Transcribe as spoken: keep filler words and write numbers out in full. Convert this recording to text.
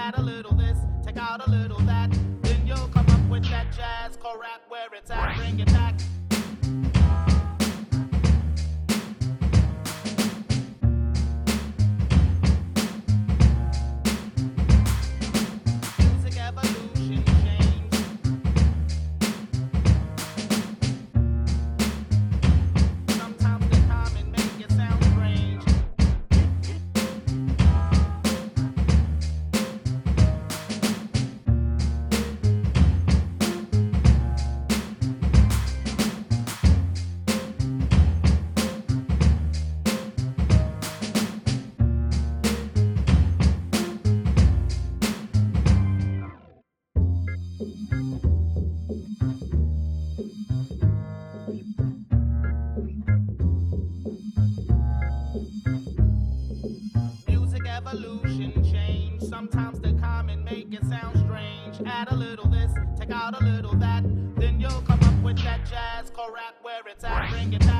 add a little this, take out a little that, then you'll come up with that jazz, core rap where it's at, bring it back. Sometimes they come and make it sound strange. Add a little this, take out a little that, then you'll come up with that jazz, core rap where it's at, bring it back.